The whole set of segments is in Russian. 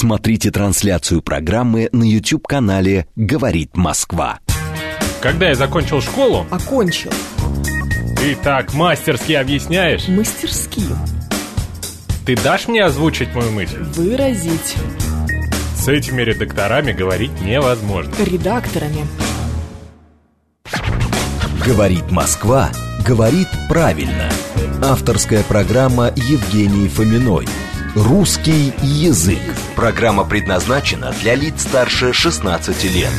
Смотрите трансляцию программы на YouTube-канале «Говорит Москва». Когда я закончил школу... Окончил. Ты так мастерски объясняешь. Мастерски. Ты дашь мне озвучить мою мысль? Выразить. С этими редакторами говорить невозможно. Редакторами. «Говорит Москва» говорит правильно. Авторская программа Евгении Фоминой. Русский язык. Программа предназначена для лиц старше 16 лет.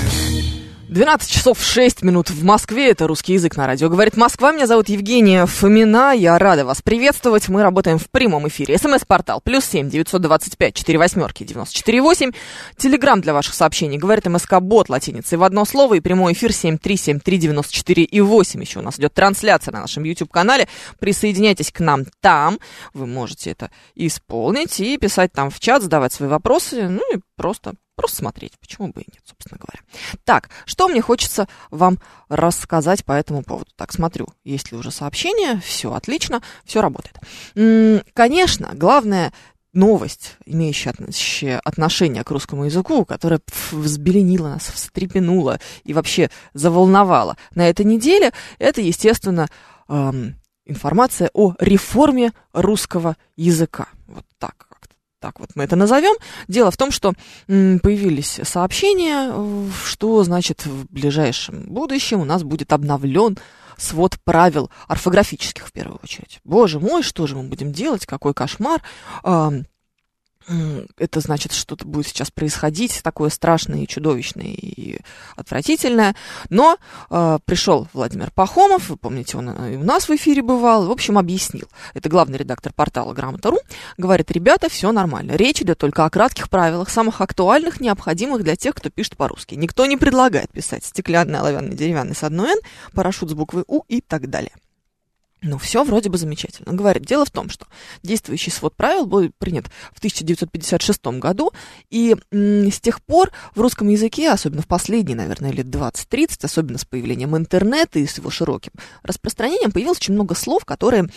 12 часов 6 минут в Москве. Это «Русский язык» на радио «Говорит Москва». Меня зовут Евгения Фомина. Я рада вас приветствовать. Мы работаем в прямом эфире. СМС-портал +7 925 489 48. Телеграм для ваших сообщений говорит МСК-бот латиницей в одно слово. И прямой эфир 7373948. Еще у нас идет трансляция на нашем YouTube-канале. Присоединяйтесь к нам там. Вы можете это исполнить и писать там в чат, задавать свои вопросы. Ну и просто смотреть, почему бы и нет, собственно говоря. Так, что мне хочется вам рассказать по этому поводу. Так, смотрю, есть ли уже сообщение, все отлично, все работает. Конечно, главная новость, имеющая отношение к русскому языку, которая взбеленила нас, встрепенула и вообще заволновала на этой неделе, это, естественно, информация о реформе русского языка. Вот так. Так вот мы это назовем. Дело в том, что появились сообщения, что, значит, в ближайшем будущем у нас будет обновлен свод правил орфографических, в первую очередь. Боже мой, что же мы будем делать? Какой кошмар! Это значит, что-то будет сейчас происходить, такое страшное, чудовищное и отвратительное. Но пришел Владимир Пахомов, вы помните, он и у нас в эфире бывал, в общем, объяснил. Это главный редактор портала «Грамота.ру». Говорит, ребята, все нормально. Речь идет только о кратких правилах, самых актуальных, необходимых для тех, кто пишет по-русски. Никто не предлагает писать стеклянный, оловянный, деревянный с одной «н», парашют с буквы «у» и так далее. Ну, все вроде бы замечательно. Говорит, дело в том, что действующий свод правил был принят в 1956 году, и с тех пор в русском языке, особенно в последние, наверное, лет 20-30, особенно с появлением интернета и с его широким распространением, появилось очень много слов, которые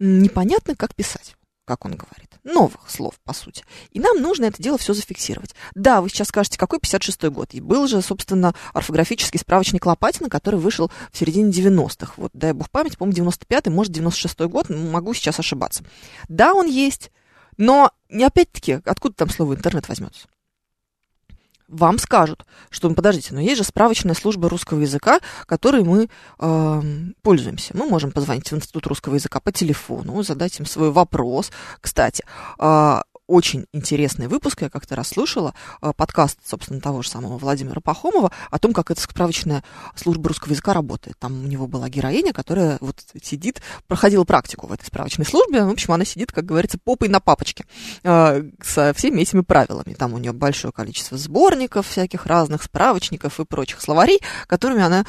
непонятно, как писать, как он говорит. Новых слов, по сути. И нам нужно это дело все зафиксировать. Да, вы сейчас скажете, какой 56-й год? И был же, собственно, орфографический справочник Лопатина, который вышел в середине 90-х. Вот, дай бог память, по-моему, 95-й, может, 96-й год, могу сейчас ошибаться. Да, он есть, но опять-таки, откуда там слово «интернет» возьмется? Вам скажут, что, подождите, но есть же справочная служба русского языка, которой мы пользуемся. Мы можем позвонить в Институт русского языка по телефону, задать им свой вопрос. Кстати, очень интересный выпуск, я как-то раз слушала, подкаст, собственно, того же самого Владимира Пахомова, о том, как эта справочная служба русского языка работает. Там у него была героиня, которая вот сидит, проходила практику в этой справочной службе. В общем, она сидит, как говорится, попой на папочке со всеми этими правилами. Там у нее большое количество сборников всяких разных, справочников и прочих словарей, которыми она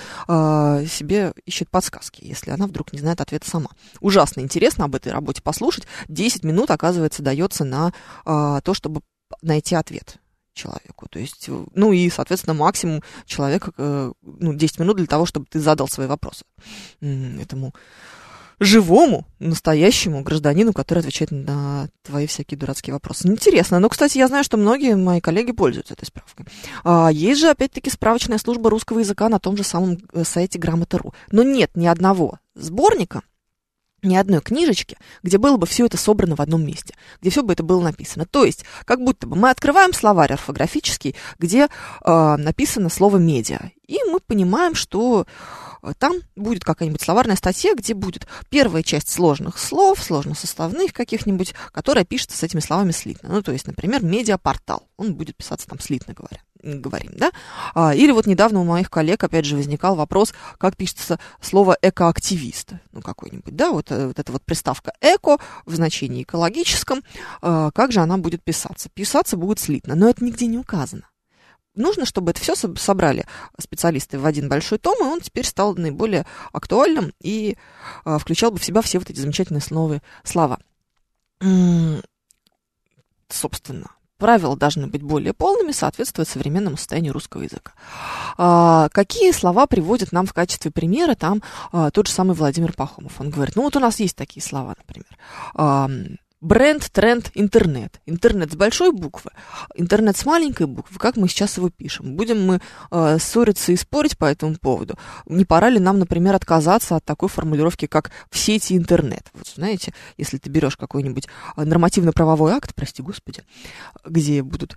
себе ищет подсказки, если она вдруг не знает ответа сама. Ужасно интересно об этой работе послушать. 10 минут, оказывается, дается на то, чтобы найти ответ человеку. То есть, ну и, соответственно, максимум человек, 10 минут для того, чтобы ты задал свои вопросы этому живому, настоящему гражданину, который отвечает на твои всякие дурацкие вопросы. Интересно. Но, кстати, я знаю, что многие мои коллеги пользуются этой справкой. Есть же, опять-таки, справочная служба русского языка на том же самом сайте Грамота.ру. Но нет ни одного сборника, ни одной книжечки, где было бы все это собрано в одном месте, где все бы это было написано. То есть, как будто бы мы открываем словарь орфографический, где написано слово «медиа», и мы понимаем, что там будет какая-нибудь словарная статья, где будет первая часть сложных слов, сложносоставных каких-нибудь, которая пишется с этими словами слитно. Ну, то есть, например, медиапортал, он будет писаться там слитно, говорим, да? Или вот недавно у моих коллег, опять же, возникал вопрос, как пишется слово «экоактивист», ну, какой-нибудь, да, вот эта вот приставка «эко» в значении экологическом, как же она будет писаться? Писаться будет слитно, но это нигде не указано. Нужно, чтобы это все собрали специалисты в один большой том, и он теперь стал наиболее актуальным и включал бы в себя все вот эти замечательные новые слова. Собственно, правила должны быть более полными, соответствовать современному состоянию русского языка. Какие слова приводят нам в качестве примера там тот же самый Владимир Пахомов? Он говорит, ну вот у нас есть такие слова, например, Бренд, тренд, интернет. Интернет с большой буквы, интернет с маленькой буквы, как мы сейчас его пишем. Будем мы ссориться и спорить по этому поводу. Не пора ли нам, например, отказаться от такой формулировки, как «в сети интернет»? Вот знаете, если ты берешь какой-нибудь нормативно-правовой акт, прости господи, где будут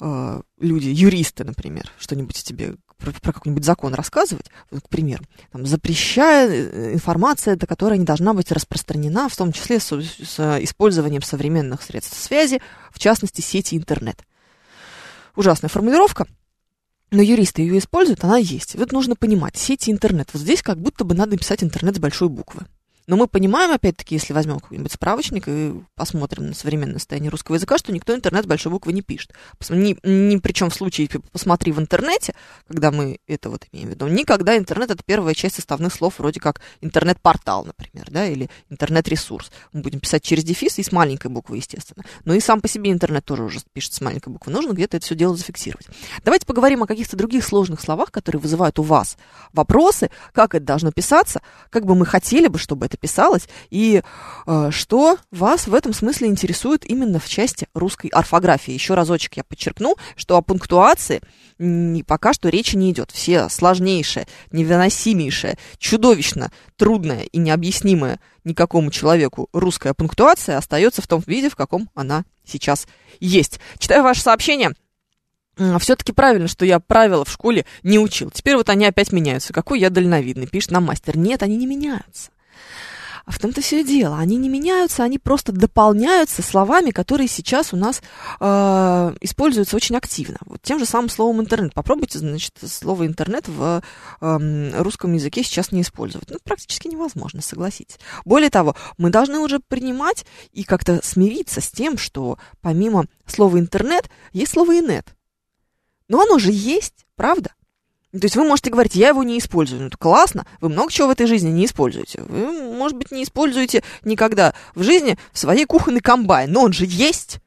люди, юристы, например, что-нибудь тебе про какой-нибудь закон рассказывать, вот, к примеру, там, запрещая информация, которая не должна быть распространена, в том числе с использованием современных средств связи, в частности, сети интернет. Ужасная формулировка, но юристы ее используют, она есть. Вот нужно понимать, сети интернет, вот здесь как будто бы надо писать интернет с большой буквы. Но мы понимаем, опять-таки, если возьмем какой-нибудь справочник и посмотрим на современное состояние русского языка, что никто интернет большой буквы не пишет. Причем в случае «посмотри в интернете», когда мы это вот имеем в виду, никогда интернет — это первая часть составных слов, вроде как интернет-портал, например, да, или интернет-ресурс. Мы будем писать через дефис и с маленькой буквы, естественно. Но и сам по себе интернет тоже уже пишется с маленькой буквы. Нужно где-то это все дело зафиксировать. Давайте поговорим о каких-то других сложных словах, которые вызывают у вас вопросы, как это должно писаться, как бы мы хотели бы, чтобы это писалось, и что вас в этом смысле интересует именно в части русской орфографии. Еще разочек я подчеркну, что о пунктуации пока что речи не идет. Все сложнейшие, невыносимейшие, чудовищно трудная и необъяснимая никакому человеку русская пунктуация остается в том виде, в каком она сейчас есть. Читаю ваше сообщение. Все-таки правильно, что я правила в школе не учил. Теперь вот они опять меняются. Какой я дальновидный, пишет нам мастер. Нет, они не меняются. А в том-то все и дело. Они не меняются, они просто дополняются словами, которые сейчас у нас используются очень активно. Вот тем же самым словом интернет. Попробуйте, значит, слово интернет в русском языке сейчас не использовать. Ну, практически невозможно, согласитесь. Более того, мы должны уже принимать и как-то смириться с тем, что помимо слова интернет есть слово инет. Но оно же есть, правда? То есть вы можете говорить, я его не использую. Ну, это классно, вы много чего в этой жизни не используете. Вы, может быть, не используете никогда в жизни в своей кухонный комбайн, но он же есть.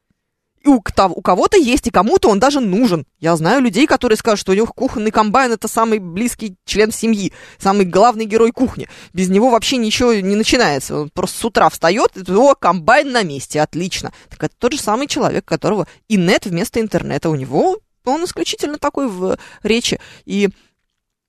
И у кого-то есть, и кому-то он даже нужен. Я знаю людей, которые скажут, что у них кухонный комбайн – это самый близкий член семьи, самый главный герой кухни. Без него вообще ничего не начинается. Он просто с утра встает, и о, комбайн на месте, отлично. Так это тот же самый человек, которого инет вместо интернета у него… Он исключительно такой в речи и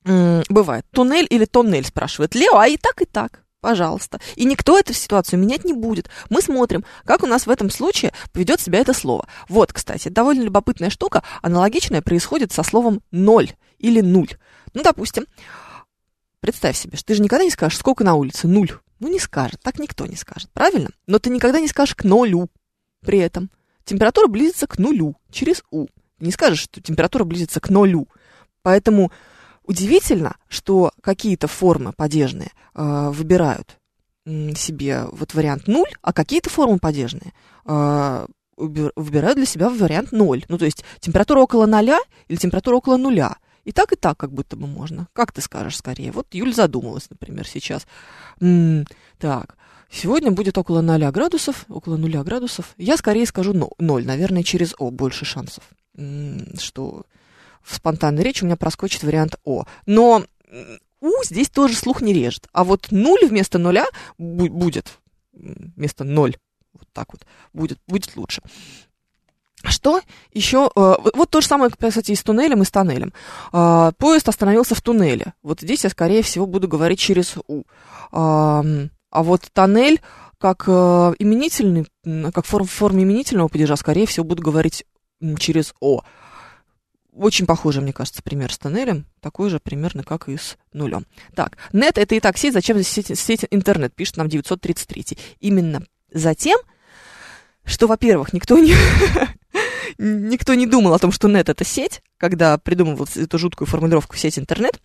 бывает. Туннель или тоннель, спрашивает Лео, а и так, пожалуйста. И никто эту ситуацию менять не будет. Мы смотрим, как у нас в этом случае поведет себя это слово. Вот, кстати, довольно любопытная штука, аналогичная происходит со словом ноль или нуль. Ну, допустим, представь себе, что ты же никогда не скажешь, сколько на улице, нуль. Ну, не скажет, так никто не скажет, правильно? Но ты никогда не скажешь к нулю при этом. Температура близится к нулю через «у». Не скажешь, что температура близится к нулю. Поэтому удивительно, что какие-то формы падежные выбирают себе вот вариант нуль, а какие-то формы падежные выбирают для себя вариант ноль. Ну, то есть температура около ноля или температура около нуля. И так, как будто бы можно. Как ты скажешь скорее? Вот Юль задумалась, например, сейчас. Так, сегодня будет около 0 градусов. Около 0 градусов. Я скорее скажу 0, наверное, через «о» больше шансов, что в спонтанной речи у меня проскочит вариант «о». Но «у» здесь тоже слух не режет. А вот «нуль» вместо «нуля» будет, вместо «ноль», вот так вот, будет лучше. Что еще? Вот то же самое, кстати, и с туннелем, и с тоннелем. Поезд остановился в туннеле. Вот здесь я, скорее всего, буду говорить через «у». А вот тоннель, как именительный, как в форме именительного падежа, скорее всего, буду говорить через «о». Очень похожий, мне кажется, пример с тоннелем. Такой же примерно, как и с нулем. Так, нет, это и так сеть. Зачем сеть интернет? Пишет нам 933. Именно затем, что, во-первых, никто не думал о том, что нет — это сеть, когда придумывал эту жуткую формулировку «сеть интернет».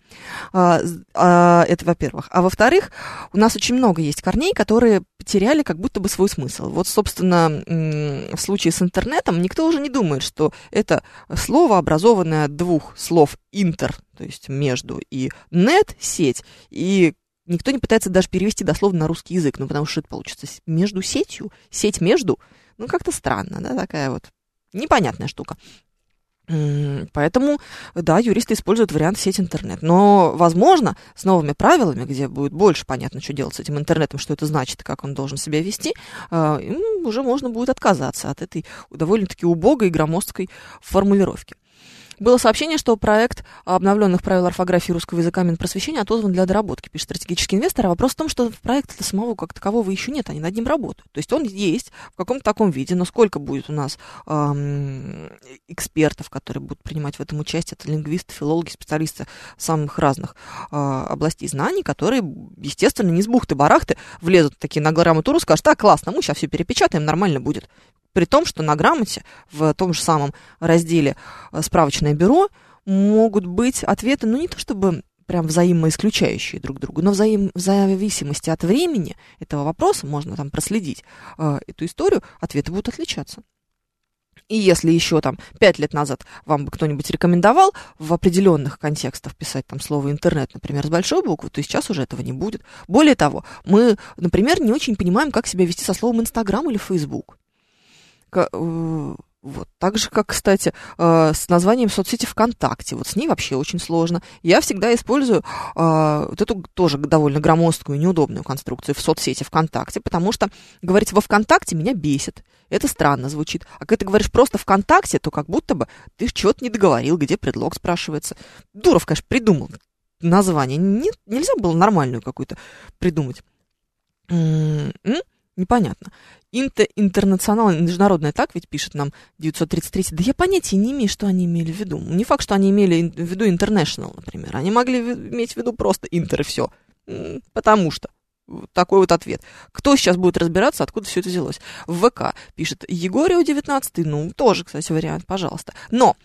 Это во-первых. А во-вторых, у нас очень много есть корней, которые потеряли как будто бы свой смысл. Вот, собственно, в случае с интернетом никто уже не думает, что это слово, образованное от двух слов «интер», то есть «между», и «нет» — «сеть», и никто не пытается даже перевести дословно на русский язык, ну, потому что это получится «между сетью», «сеть между», ну, как-то странно, да, такая вот непонятная штука. Поэтому, да, юристы используют вариант сеть интернет. Но, возможно, с новыми правилами, где будет больше понятно, что делать с этим интернетом, что это значит, как он должен себя вести, уже можно будет отказаться от этой довольно-таки убогой и громоздкой формулировки. Было сообщение, что проект обновленных правил орфографии русского языка Минпросвещения отозван для доработки, пишет «Стратегический инвестор». А вопрос в том, что проекта самого как такового еще нет, они над ним работают. То есть он есть в каком-то таком виде, но сколько будет у нас экспертов, которые будут принимать в этом участие, это лингвисты, филологи, специалисты самых разных областей знаний, которые, естественно, не с бухты-барахты влезут такие на грамоту.ру, скажут: «Так, классно, мы сейчас все перепечатаем, нормально будет». При том, что на грамоте в том же самом разделе «Справочное бюро» могут быть ответы, ну, не то чтобы прям взаимоисключающие друг друга, но в зависимости от времени этого вопроса, можно там проследить эту историю, ответы будут отличаться. И если еще там 5 лет назад вам бы кто-нибудь рекомендовал в определенных контекстах писать там слово «интернет», например, с большой буквы, то сейчас уже этого не будет. Более того, мы, например, не очень понимаем, как себя вести со словом «Инстаграм» или «Фейсбук». Вот. Так же, как, кстати, с названием соцсети ВКонтакте. Вот с ней вообще очень сложно. Я всегда использую вот эту тоже довольно громоздкую, неудобную конструкцию в соцсети ВКонтакте, потому что говорить во ВКонтакте меня бесит. Это странно звучит. А когда ты говоришь просто ВКонтакте, то как будто бы ты что-то не договорил, где предлог спрашивается. Дуров, конечно, придумал название. Нет, нельзя было нормальную какую-то придумать. Непонятно. Интернационал, международное, так ведь пишет нам 933. Да я понятия не имею, что они имели в виду. Не факт, что они имели в виду international, например. Они могли иметь в виду просто интер и все. Потому что. Такой вот ответ. Кто сейчас будет разбираться, откуда все это взялось? В ВК пишет Егорио 19. Ну, тоже, кстати, вариант, пожалуйста. Но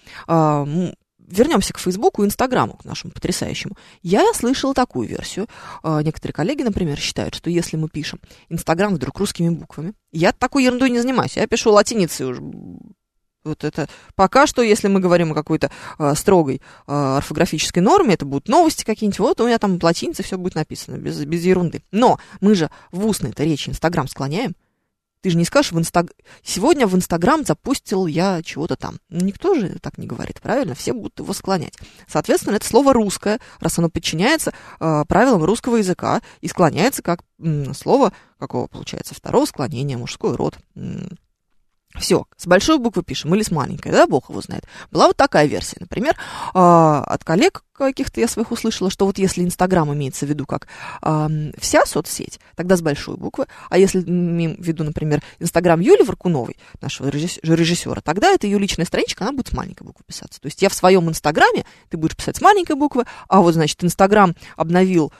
вернемся к Фейсбуку и Инстаграму, к нашему потрясающему. Я слышала такую версию. Некоторые коллеги, например, считают, что если мы пишем Инстаграм вдруг русскими буквами, я такой ерундой не занимаюсь, я пишу латиницей уже. Вот это пока что, если мы говорим о какой-то строгой орфографической норме, это будут новости какие-нибудь, вот у меня там латиница, все будет написано, без ерунды. Но мы же в устной-то речи Инстаграм склоняем. Ты же не скажешь, сегодня в Инстаграм запустил я чего-то там. Никто же так не говорит, правильно? Все будут его склонять. Соответственно, это слово русское, раз оно подчиняется правилам русского языка и склоняется как слово, какого получается, второго склонения, мужской род. Все, с большой буквы пишем или с маленькой, да, бог его знает. Была вот такая версия, например, от коллег каких-то я своих услышала, что вот если Инстаграм имеется в виду как вся соцсеть, тогда с большой буквы, а если имеем в виду, например, Инстаграм Юлии Воркуновой, нашего режиссера, тогда это ее личная страничка, она будет с маленькой буквы писаться. То есть я в своем Инстаграме, ты будешь писать с маленькой буквы, а вот, значит, Инстаграм обновил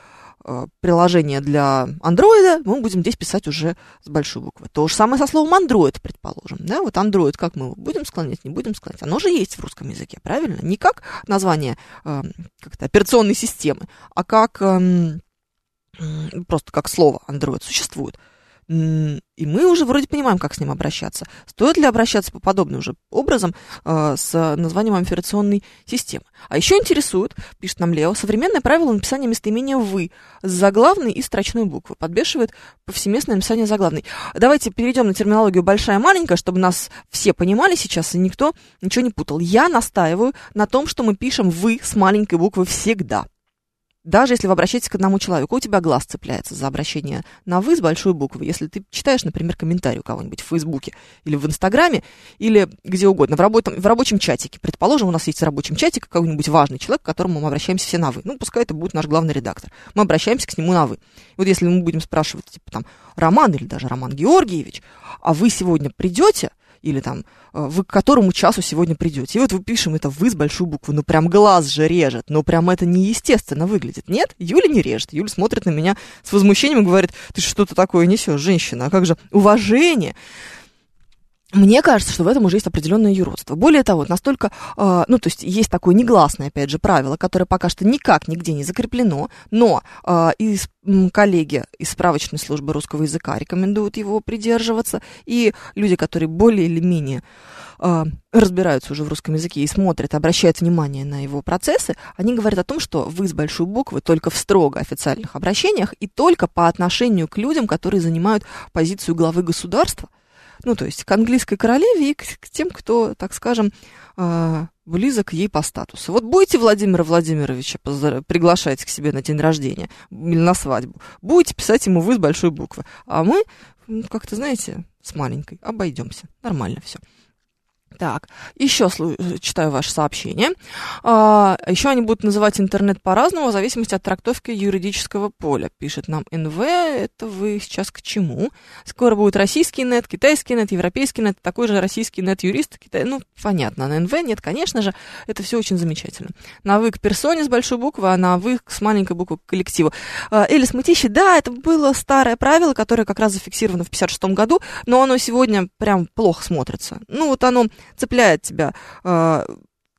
приложение для андроида, мы будем здесь писать уже с большой буквы. То же самое со словом андроид, предположим. Да? Вот андроид, как мы его будем склонять, не будем склонять. Оно же есть в русском языке, правильно? Не как название как-то операционной системы, а как просто как слово андроид существует. И мы уже вроде понимаем, как с ним обращаться. Стоит ли обращаться по подобным же образом с названием операционной системы? А еще интересует, пишет нам Лео, современное правило написания местоимения «вы» с заглавной и строчной буквы. Подбешивает повсеместное написание заглавной. Давайте перейдем на терминологию «большая» и «маленькая», чтобы нас все понимали сейчас, и никто ничего не путал. Я настаиваю на том, что мы пишем «вы» с маленькой буквы всегда. Даже если вы обращаетесь к одному человеку, у тебя глаз цепляется за обращение на «вы» с большой буквы. Если ты читаешь, например, комментарий у кого-нибудь в Фейсбуке или в Инстаграме, или где угодно, в рабочем чатике. Предположим, у нас есть в рабочем чатике какой-нибудь важный человек, к которому мы обращаемся все на «вы». Ну, пускай это будет наш главный редактор. Мы обращаемся к нему на «вы». Вот если мы будем спрашивать, типа, там, Роман или даже Роман Георгиевич, а вы сегодня придете? Или там, вы к которому часу сегодня придете. И вот вы пишем это «вы» с большой буквы. Ну, прям глаз же режет. Ну, прям это неестественно выглядит. Нет, Юля не режет. Юля смотрит на меня с возмущением и говорит: ты что-то такое несешь, женщина, а как же уважение? Мне кажется, что в этом уже есть определенное юродство. Более того, настолько, ну, то есть есть такое негласное, опять же, правило, которое пока что никак нигде не закреплено, но коллеги из справочной службы русского языка рекомендуют его придерживаться, и люди, которые более или менее разбираются уже в русском языке и смотрят, обращают внимание на его процессы, они говорят о том, что «вы» с большой буквы только в строго официальных обращениях и только по отношению к людям, которые занимают позицию главы государства. ну, то есть к английской королеве и к тем, кто, так скажем, близок ей по статусу. Вот будете Владимира Владимировича приглашать к себе на день рождения или на свадьбу, будете писать ему «вы» с большой буквы, а мы, как-то, знаете, с маленькой обойдемся, нормально все. Так, еще читаю ваше сообщение. Еще они будут называть интернет по-разному в зависимости от трактовки юридического поля. Пишет нам НВ. Это вы сейчас к чему? Скоро будет российский нет, китайский нет, европейский нет, такой же российский нет-юрист. Ну, понятно, на НВ нет, конечно же. Это все очень замечательно. На «вы» к персоне с большой буквы, а на «вы» с маленькой буквы к коллективу. Элис Мытищи, да, это было старое правило, которое как раз зафиксировано в 56-м году, но оно сегодня прям плохо смотрится. Ну, вот оно цепляет тебя.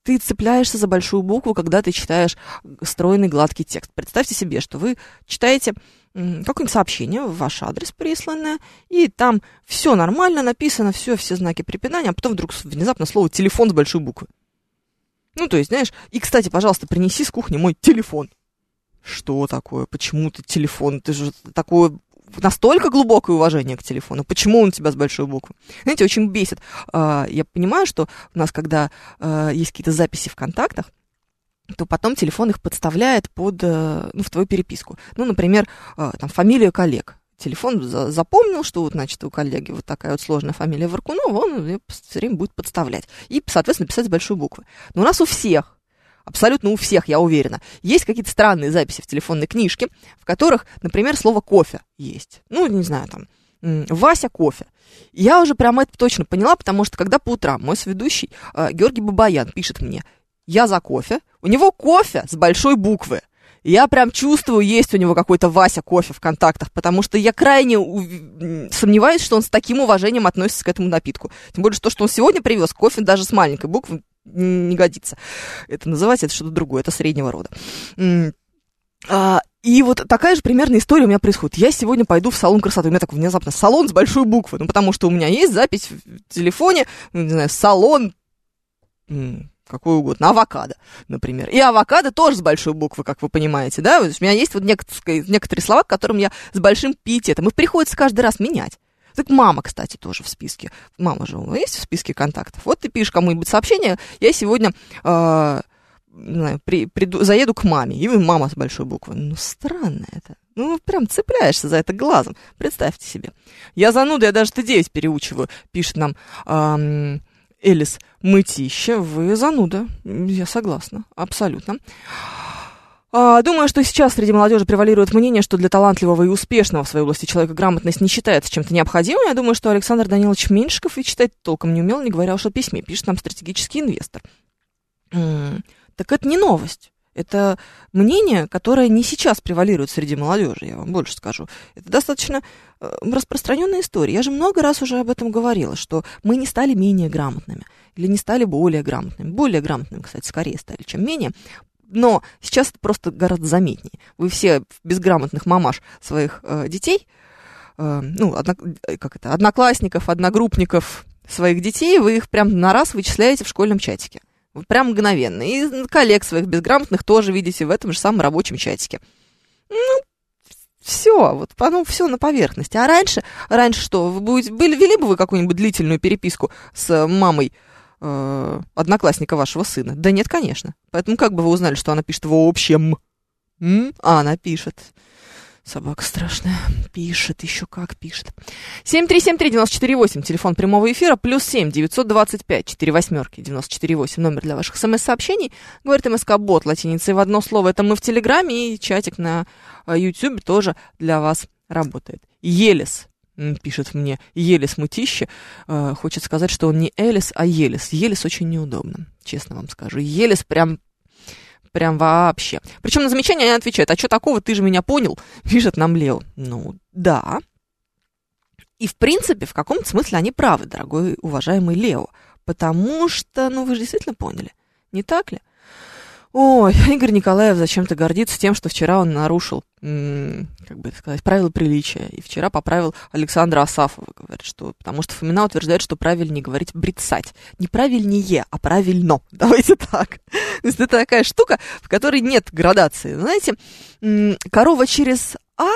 Ты цепляешься за большую букву, когда ты читаешь стройный гладкий текст. Представьте себе, что вы читаете какое-нибудь сообщение в ваш адрес присланное, и там все нормально написано, все знаки препинания, а потом вдруг внезапно слово «телефон» с большой буквы. Ну, то есть, знаешь, и, кстати, пожалуйста, принеси с кухни мой телефон. Что такое? Почему ты телефон? Ты же такое... Настолько глубокое уважение к телефону. Почему он у тебя с большой буквы? Знаете, очень бесит. Я понимаю, что у нас, когда есть какие-то записи в контактах, то потом телефон их подставляет под, ну, в твою переписку. Ну, например, там, фамилию коллег. Телефон запомнил, что вот, значит, у коллеги вот такая вот сложная фамилия Воркунова, он ее все время будет подставлять. И, соответственно, писать с большой буквы. Но у нас у всех, абсолютно у всех, я уверена, есть какие-то странные записи в телефонной книжке, в которых, например, слово «кофе» есть. Ну, не знаю, там, «Вася кофе». Я уже прямо это точно поняла, потому что когда по утрам мой соведущий Георгий Бабаян пишет мне «Я за кофе», у него кофе с большой буквы. Я прям чувствую, есть у него какой-то Вася кофе в контактах, потому что я крайне сомневаюсь, что он с таким уважением относится к этому напитку. Тем более, что он сегодня привез кофе даже с маленькой буквы, не годится. Это называть, это что-то другое, это среднего рода. И вот такая же примерная история у меня происходит. Я сегодня пойду в салон красоты. У меня так внезапно салон с большой буквы, ну, потому что у меня есть запись в телефоне, ну, не знаю, салон какой угодно, авокадо, например. И авокадо тоже с большой буквы, как вы понимаете, да? У меня есть вот некоторые слова, к которым я с большим пиететом. Их приходится каждый раз менять. Так мама, кстати, тоже в списке. Мама же есть в списке контактов. Вот ты пишешь кому-нибудь сообщение, я сегодня заеду к маме. И мама с большой буквы. Ну, странно это. Ну, прям цепляешься за это глазом. Представьте себе. Я зануда, я даже Т9 переучиваю, пишет нам Элис Мытища. Вы зануда. Я согласна. Абсолютно. Думаю, что сейчас среди молодежи превалирует мнение, что для талантливого и успешного в своей области человека грамотность не считается чем-то необходимым. Я думаю, что Александр Данилович Меньшиков и читать толком не умел, не говоря уж о письме, пишет нам стратегический инвестор. Так это не новость. Это мнение, которое не сейчас превалирует среди молодежи, я вам больше скажу. Это достаточно распространенная история. Я же много раз уже об этом говорила, что мы не стали менее грамотными или не стали более грамотными. Более грамотными, кстати, скорее стали, чем менее. Но сейчас это просто гораздо заметнее. Вы все безграмотных мамаш своих детей, одноклассников, одногруппников своих детей, вы их прям на раз вычисляете в школьном чатике. Прям мгновенно. И коллег своих безграмотных тоже видите в этом же самом рабочем чатике. Ну, все, вот оно все на поверхности. А раньше что? Вели бы вы какую-нибудь длительную переписку с мамой одноклассника вашего сына? Да нет, конечно. Поэтому как бы вы узнали, что она пишет в общем? А она пишет. Собака страшная. Пишет, еще как пишет. 7373948, телефон прямого эфира, +7 925 48948, номер для ваших смс-сообщений. Говорит МСК-бот латиницей в одно слово. Это мы в Телеграме, и чатик на Ютьюбе тоже для вас работает. Елис пишет мне, Елис Мутище, хочет сказать, что он не Элис, а Елис. Елис очень неудобно, честно вам скажу. Елис прям вообще. Причем на замечание она отвечает: а что такого, ты же меня понял, пишет нам Лео. Ну, да. И, в принципе, в каком-то смысле они правы, дорогой, уважаемый Лео. Потому что, ну, вы же действительно поняли, не так ли? Ой, Игорь Николаев зачем-то гордится тем, что вчера он нарушил, как бы это сказать, правила приличия. И вчера поправил Александра Асафова, говорит, что, потому что Фомина утверждает, что правильнее говорить «брицать». Не правильнее, а правильно. Давайте так. То есть это такая штука, в которой нет градации. Знаете, корова через «а»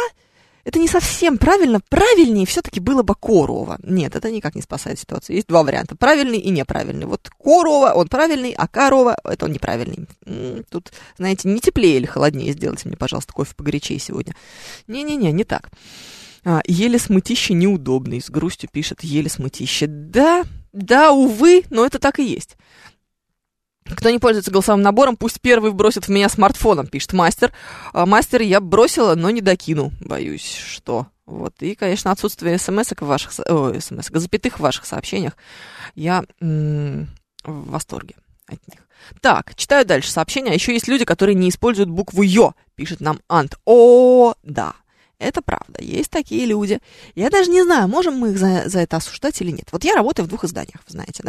Это не совсем правильно. Правильнее все-таки было бы Корова. Нет, это никак не спасает ситуацию. Есть два варианта. Правильный и неправильный. Вот Корова, он правильный, а Корова, это он неправильный. Тут, знаете, не теплее или холоднее сделайте мне, пожалуйста, кофе погорячее сегодня. Не-не-не, не так. Еле смытище неудобный. С грустью пишет еле смытище. Да, да, увы, но это так и есть. Кто не пользуется голосовым набором, пусть первый бросит в меня смартфоном, пишет мастер. Мастер, я бросила, но не докину. Боюсь, что... Вот. И, конечно, отсутствие смс-ок в ваших... запятых в ваших сообщениях. Я в восторге от них. Так, читаю дальше сообщения. А еще есть люди, которые не используют букву «ё», пишет нам Ант. О, да. Это правда, есть такие люди. Я даже не знаю, можем мы их за это осуждать или нет. Вот я работаю в двух изданиях, вы знаете,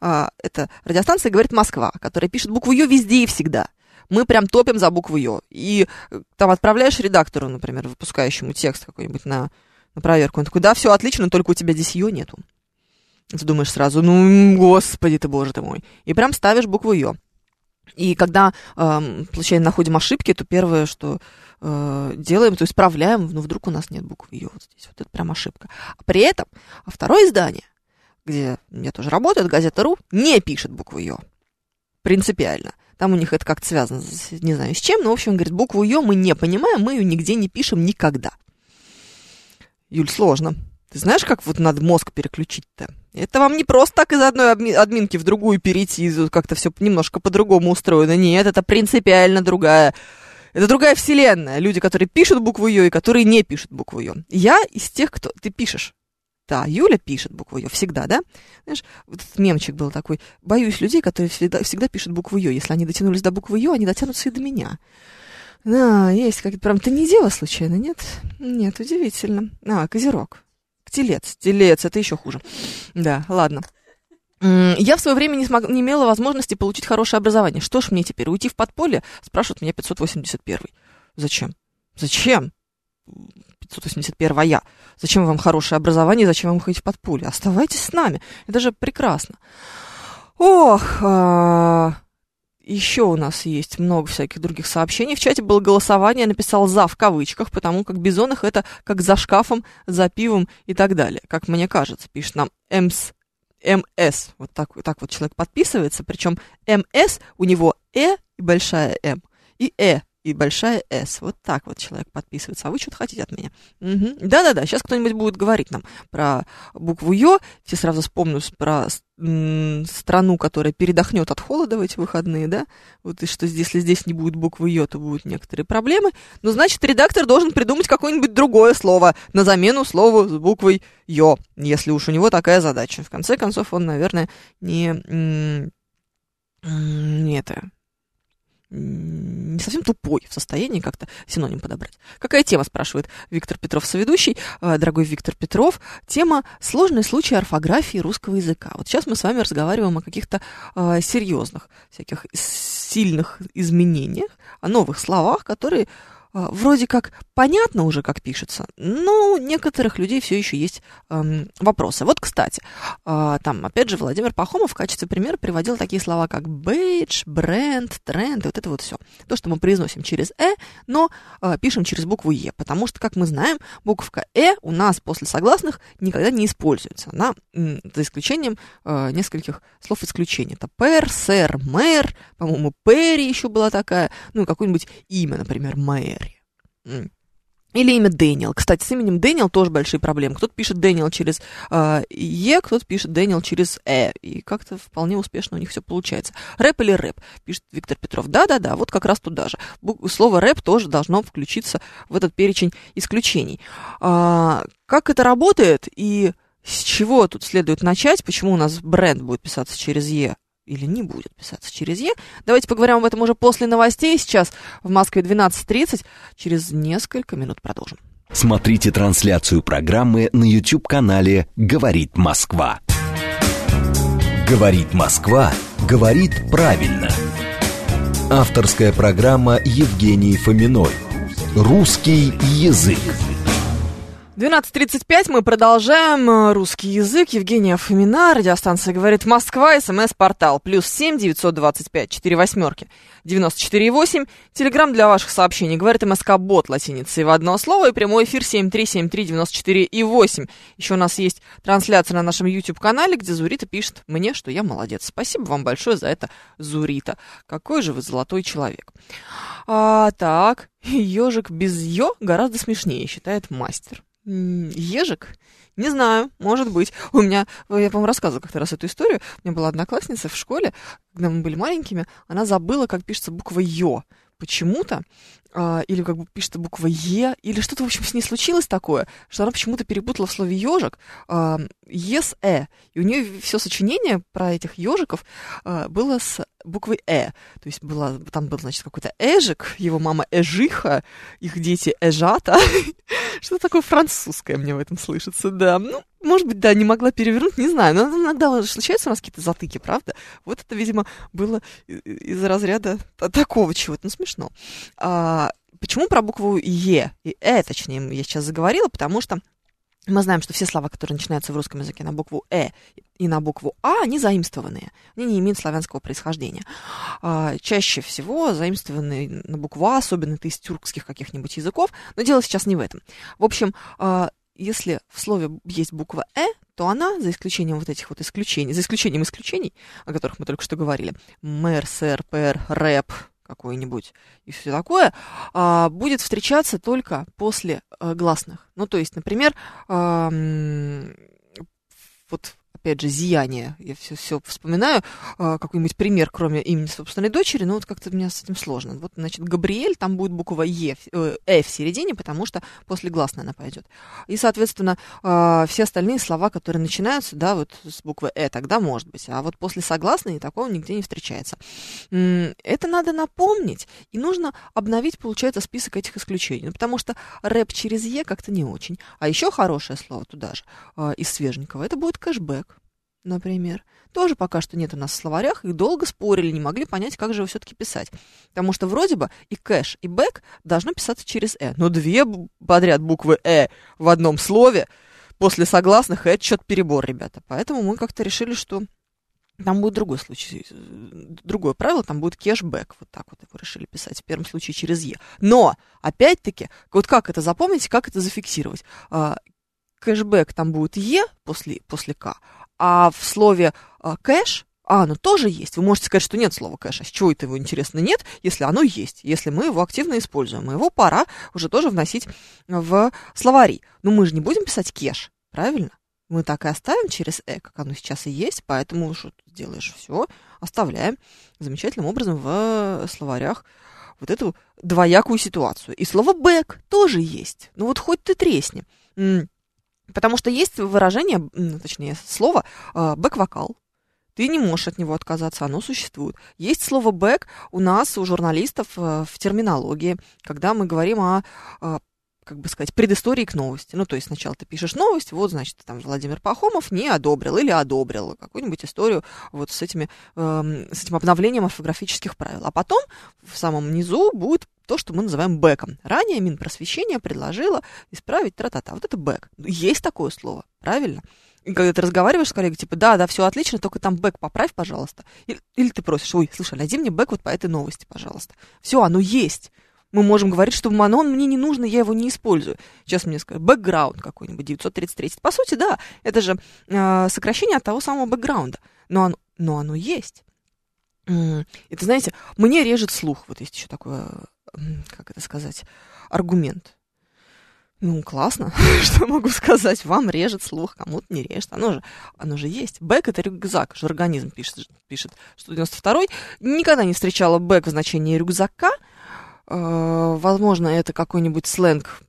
да? Это радиостанция «Говорит Москва», которая пишет букву «Ё» везде и всегда. Мы прям топим за букву «Ё». И там отправляешь редактору, например, выпускающему текст какой-нибудь на проверку. Он такой, да, все отлично, только у тебя здесь «Ё» нету. Ты думаешь сразу, ну, господи ты, боже ты мой. И прям ставишь букву «Ё». И когда, случайно находим ошибки, то первое, что делаем, то исправляем, но вдруг у нас нет буквы «Ё» вот здесь. Вот это прям ошибка. При этом второе издание, где я тоже работаю, Газета.ру, не пишет букву «Ё». Принципиально. Там у них это как-то связано, не знаю с чем, но, в общем, говорит, букву «Ё» мы не понимаем, мы ее нигде не пишем никогда. Юль, сложно. Ты знаешь, как вот надо мозг переключить-то? Это вам не просто так из одной админки в другую перейти, как-то все немножко по-другому устроено. Нет, это принципиально другая. Это другая вселенная. Люди, которые пишут букву «Ё» и которые не пишут букву «Ё». Я из тех, кто... Ты пишешь. Да, Юля пишет букву «Ё» всегда, да? Знаешь, вот этот мемчик был такой. Боюсь людей, которые всегда пишут букву «Ё». Если они дотянулись до буквы «Ё», они дотянутся и до меня. Да, есть как-то... Прям ты не дело случайно, нет? Нет, удивительно. А, Козерог. Телец. Телец, это еще хуже. Да, ладно. Я в свое время не имела возможности получить хорошее образование. Что ж мне теперь, уйти в подполье? Спрашивает меня 581-й. Зачем? Зачем? 581-я. Зачем вам хорошее образование? Зачем вам ходить в подполье? Оставайтесь с нами. Это же прекрасно. Ох, еще у нас есть много всяких других сообщений. В чате было голосование, я написал «за» в кавычках, потому как Бизонах это как за шкафом, за пивом и так далее. Как мне кажется, пишет нам МС. Вот так вот человек подписывается, причем МС у него «э» и большая «м», и «э» и большая «с». Вот так вот человек подписывается. А вы что-то хотите от меня? Угу. Да-да-да, сейчас кто-нибудь будет говорить нам про букву «ё». Все сразу вспомнят про страну, которая передохнет от холода в эти выходные, да? Вот и что если здесь не будет буквы «ё», то будут некоторые проблемы. Но, значит, редактор должен придумать какое-нибудь другое слово на замену слову с буквой «ё», если уж у него такая задача. В конце концов, он, наверное, не совсем тупой в состоянии как-то синоним подобрать. Какая тема, спрашивает Виктор Петров, соведущий. Дорогой Виктор Петров, тема «Сложный случай орфографии русского языка». Вот сейчас мы с вами разговариваем о каких-то серьезных, всяких сильных изменениях, о новых словах, которые вроде как понятно уже, как пишется, но у некоторых людей все еще есть вопросы. Вот, кстати, там, опять же, Владимир Пахомов в качестве примера приводил такие слова, как бейдж, бренд, тренд, вот это вот все. То, что мы произносим через «э», но пишем через букву «е», потому что, как мы знаем, буковка «э» у нас после согласных никогда не используется, она, за исключением нескольких слов исключения. Это пер, сэр, мэр, по-моему, Перри еще была такая, ну, какое-нибудь имя, например, мэр. Или имя Дэниел. Кстати, с именем Дэниел тоже большие проблемы. Кто-то пишет Дэниел через «е», кто-то пишет Дэниел через «э». И как-то вполне успешно у них все получается. Рэп или рэп, пишет Виктор Петров. Да-да-да, вот как раз туда же. Слово «рэп» тоже должно включиться в этот перечень исключений. Как это работает и с чего тут следует начать? Почему у нас бренд будет писаться через «е» или не будет писаться через «е». Давайте поговорим об этом уже после новостей. Сейчас в Москве 12:30. Через несколько минут продолжим. Смотрите трансляцию программы на YouTube-канале «Говорит Москва». «Говорит Москва» говорит правильно. Авторская программа Евгении Фоминой. «Русский язык». 12:35, мы продолжаем русский язык. Евгения Фомина, радиостанция «Говорит Москва», СМС-портал +7 925 4 8 94 8. Телеграм для ваших сообщений «Говорит МСК-бот» латиницей в одно слово и прямой эфир 7373948. Еще у нас есть трансляция на нашем YouTube-канале, где Зурита пишет мне, что я молодец. Спасибо вам большое за это, Зурита. Какой же вы золотой человек. Так, ежик без ё гораздо смешнее, считает мастер. Ежик? Не знаю, может быть. У меня, я, по-моему, рассказывала как-то раз эту историю. У меня была одноклассница в школе, когда мы были маленькими, она забыла, как пишется буква «ё» почему-то, или как бы пишется буква «е», или что-то, в общем, с ней случилось такое, что она почему-то перепутала в слове «ежик» «е» с «э». И у нее все сочинение про этих ежиков было с буквой «э». То есть там был, значит, какой-то «эжик», его мама «эжиха», их дети «эжата». Что-то такое французское мне в этом слышится, да. Ну, может быть, да, не могла перевернуть, не знаю. Но иногда случаются у нас какие-то затыки, правда? Вот это, видимо, было из разряда такого чего-то. Ну, смешно. Почему про букву «е» и «э», точнее, я сейчас заговорила, потому что мы знаем, что все слова, которые начинаются в русском языке на букву «э» и на букву «а», они заимствованные. Они не имеют славянского происхождения. Чаще всего заимствованные на букву «а», особенно это из тюркских каких-нибудь языков. Но дело сейчас не в этом. В общем, если в слове есть буква «э», то она, за исключением вот этих вот исключений, за исключением исключений, о которых мы только что говорили, мэр, сэр, пэр, рэп, какой-нибудь и все такое, будет встречаться только после гласных. Ну, то есть, например, вот опять же, зияние. Я все вспоминаю, какой-нибудь пример, кроме имени собственной дочери, но вот как-то мне с этим сложно. Вот, значит, Габриэль, там будет буква «е», «э» в середине, потому что после гласной она пойдет. И, соответственно, все остальные слова, которые начинаются, да, вот с буквы «э», тогда может быть. А вот после согласной такого нигде не встречается. Это надо напомнить, и нужно обновить, получается, список этих исключений, потому что рэп через «е» как-то не очень. А еще хорошее слово туда же, из свеженького, это будет кэшбэк. Например, тоже пока что нет у нас в словарях, и долго спорили, не могли понять, как же его все-таки писать. Потому что вроде бы и кэш, и бэк должно писаться через «э». Но две подряд буквы «э» в одном слове после согласных — это что-то перебор, ребята. Поэтому мы как-то решили, что там будет другой случай, другое правило, там будет кэшбэк. Вот так вот его решили писать, в первом случае через «е». Но, опять-таки, вот как это запомнить, как это зафиксировать? Кэшбэк там будет «е» после «к», а в слове «кэш» оно тоже есть. Вы можете сказать, что нет слова «кэш». А с чего это его, интересно, нет, если оно есть, если мы его активно используем? Его пора уже тоже вносить в словари. Но мы же не будем писать «кэш», правильно? Мы так и оставим через «э», как оно сейчас и есть, поэтому что ты делаешь? Все, оставляем замечательным образом в словарях вот эту двоякую ситуацию. И слово «бэк» тоже есть. Ну вот хоть ты тресни. Потому что есть выражение, точнее, слово «бэк-вокал». Ты не можешь от него отказаться, оно существует. Есть слово «бэк» у нас, у журналистов, в терминологии, когда мы говорим о, как бы сказать, предыстории к новости. Ну, то есть сначала ты пишешь новость, вот, значит, там Владимир Пахомов не одобрил или одобрил какую-нибудь историю вот с этим обновлением орфографических правил. А потом в самом низу будет то, что мы называем бэком. Ранее Минпросвещения предложила исправить тра-та-та. Вот это бэк. Есть такое слово, правильно? И когда ты разговариваешь с коллегой, типа, да, все отлично, только там бэк поправь, пожалуйста. Или ты просишь, ой, слушай, найди мне бэк вот по этой новости, пожалуйста. Все, оно есть. Мы можем говорить, что оно мне не нужно, я его не использую. Сейчас мне скажут, бэкграунд какой-нибудь, 933. По сути, да, это же сокращение от того самого бэкграунда. Но оно есть. Это, знаете, мне режет слух. Вот есть еще такое, как это сказать, аргумент. Ну, классно, что могу сказать. Вам режет слух, кому-то не режет. Оно же есть. Бэк — это рюкзак. Же организм пишет 192-й. Никогда не встречала бэк в значении рюкзака. Возможно, это какой-нибудь сленг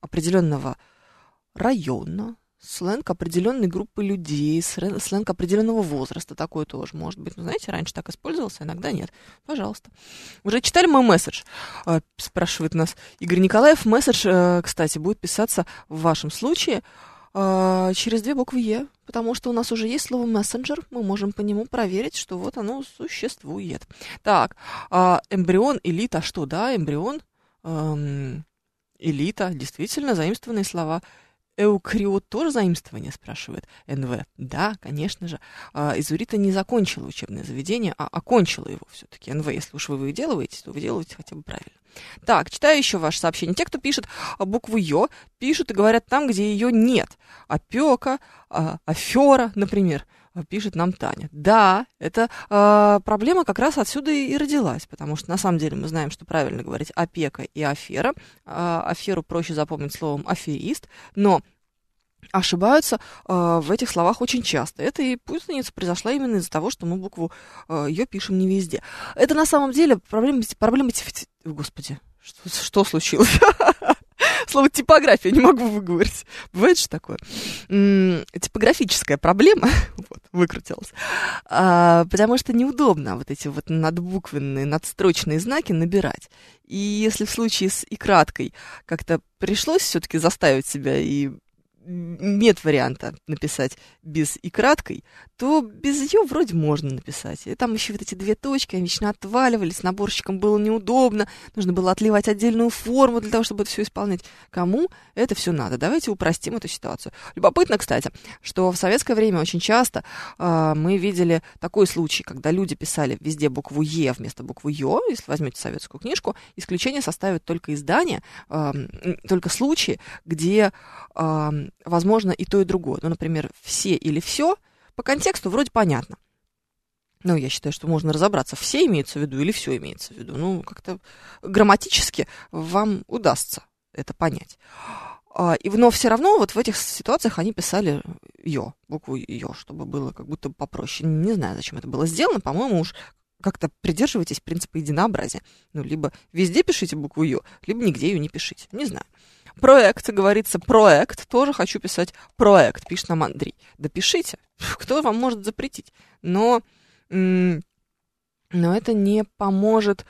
определенного района, сленг определенной группы людей, сленг определенного возраста, такое тоже может быть. Ну, знаете, раньше так использовался, иногда нет. Пожалуйста. Уже читали мой месседж? Спрашивает нас Игорь Николаев. Месседж, кстати, будет писаться в вашем случае через две буквы «е», потому что у нас уже есть слово «мессенджер», мы можем по нему проверить, что вот оно существует. Так, эмбрион, элита, что, да, эмбрион, Элита, действительно, заимствованные слова. Эукариот тоже заимствование, спрашивает НВ. Да, конечно же. Изурита не закончила учебное заведение, а окончила его все-таки. НВ, если уж вы выделываетесь, то выделываете хотя бы правильно. Так, читаю еще ваше сообщение. Те, кто пишет букву «ё», пишут и говорят там, где ее нет. Опека, афера, например, пишет нам Таня. Да, эта проблема как раз отсюда и родилась, потому что на самом деле мы знаем, что правильно говорить опека и афера. Аферу проще запомнить словом аферист, но ошибаются в этих словах очень часто. Это и путаница произошла именно из-за того, что мы букву «ё» пишем не везде. Это на самом деле проблема Господи, что случилось? Слово «типография» не могу выговорить. Бывает же такое? Типографическая проблема вот, выкрутилась. Потому что неудобно вот эти вот надбуквенные, надстрочные знаки набирать. И если в случае с «и» краткой как-то пришлось все-таки заставить себя и нет варианта написать без «и» краткой, то без «ё» вроде можно написать. И там еще вот эти две точки, они вечно отваливались, наборщикам было неудобно, нужно было отливать отдельную форму для того, чтобы это все исполнять. Кому это все надо? Давайте упростим эту ситуацию. Любопытно, кстати, что в советское время очень часто мы видели такой случай, когда люди писали везде букву «е» вместо буквы «ё». Если возьмете советскую книжку, исключение составят только издания, только случаи, где возможно и то, и другое. Ну, например, все или все по контексту вроде понятно. Ну, я считаю, что можно разобраться, все имеется в виду или все имеется в виду. Ну, как-то грамматически вам удастся это понять. Но все равно вот в этих ситуациях они писали «ё», букву «ё», чтобы было как будто попроще. Не знаю, зачем это было сделано. По-моему, уж как-то придерживайтесь принципа единообразия. Ну, либо везде пишите букву «ё», либо нигде ее не пишите. Не знаю. Проект, говорится, проект, тоже хочу писать проект, пишет нам Андрей. Да пишите, кто вам может запретить? Но это не поможет,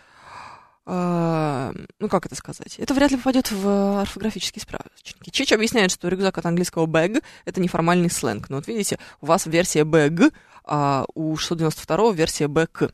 ну как это сказать, это вряд ли попадет в орфографические справочники. Чич объясняет, что рюкзак от английского bag – это неформальный сленг. Но вот видите, у вас версия bag, а у 692-го версия bag.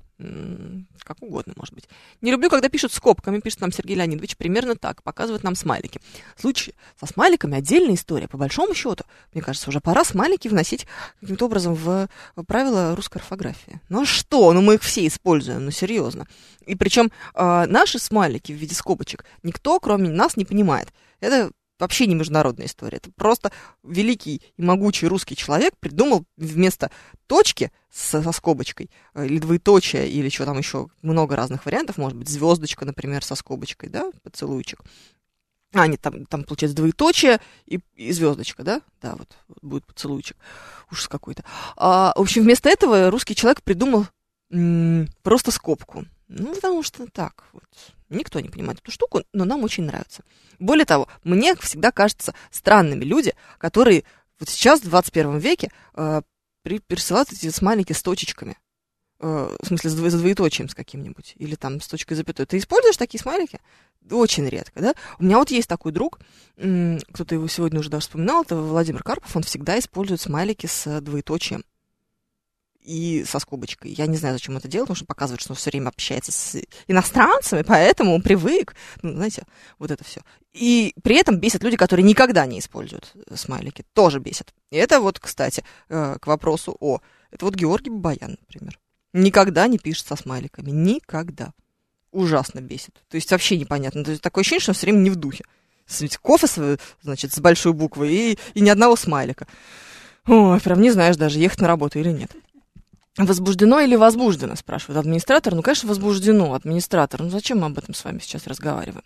Как угодно, может быть. Не люблю, когда пишут скобками, пишет нам Сергей Леонидович, примерно так, показывают нам смайлики. Случай со смайликами отдельная история. По большому счету, мне кажется, уже пора смайлики вносить каким-то образом в правила русской орфографии. Ну а что? Ну мы их все используем, ну серьезно. И причем наши смайлики в виде скобочек никто, кроме нас, не понимает. Это вообще не международная история. Это просто великий и могучий русский человек придумал вместо точки со скобочкой, или двоеточие, или что там еще, много разных вариантов, может быть, звездочка, например, со скобочкой, да, поцелуйчик. А, нет, там получается двоеточие и звездочка, да? Да, вот будет поцелуйчик. Ужас какой-то. В общем, вместо этого русский человек придумал просто скобку. Ну, потому что так вот. Никто не понимает эту штуку, но нам очень нравится. Более того, мне всегда кажутся странными люди, которые вот сейчас, в 21 веке, пересылают эти смайлики с точечками. В смысле, с двоеточием с каким-нибудь. Или там с точкой запятой. Ты используешь такие смайлики? Очень редко, да? У меня вот есть такой друг, кто-то его сегодня уже даже вспоминал, это Владимир Карпов, он всегда использует смайлики с двоеточием. И со скобочкой. Я не знаю, зачем это делать, потому что показывает, что он все время общается с иностранцами, поэтому он привык. Ну, знаете, вот это все. И при этом бесят люди, которые никогда не используют смайлики. Тоже бесят. И это вот, кстати, к вопросу о... Это вот Георгий Бабаян, например. Никогда не пишет со смайликами. Никогда. Ужасно бесит. То есть вообще непонятно. То есть такое ощущение, что он все время не в духе. Кофе, значит, с большой буквы и ни одного смайлика. Ой, прям не знаешь даже, ехать на работу или нет. Возбуждено или возбуждено, спрашивает администратор. Ну, конечно, возбуждено, администратор. Ну, зачем мы об этом с вами сейчас разговариваем?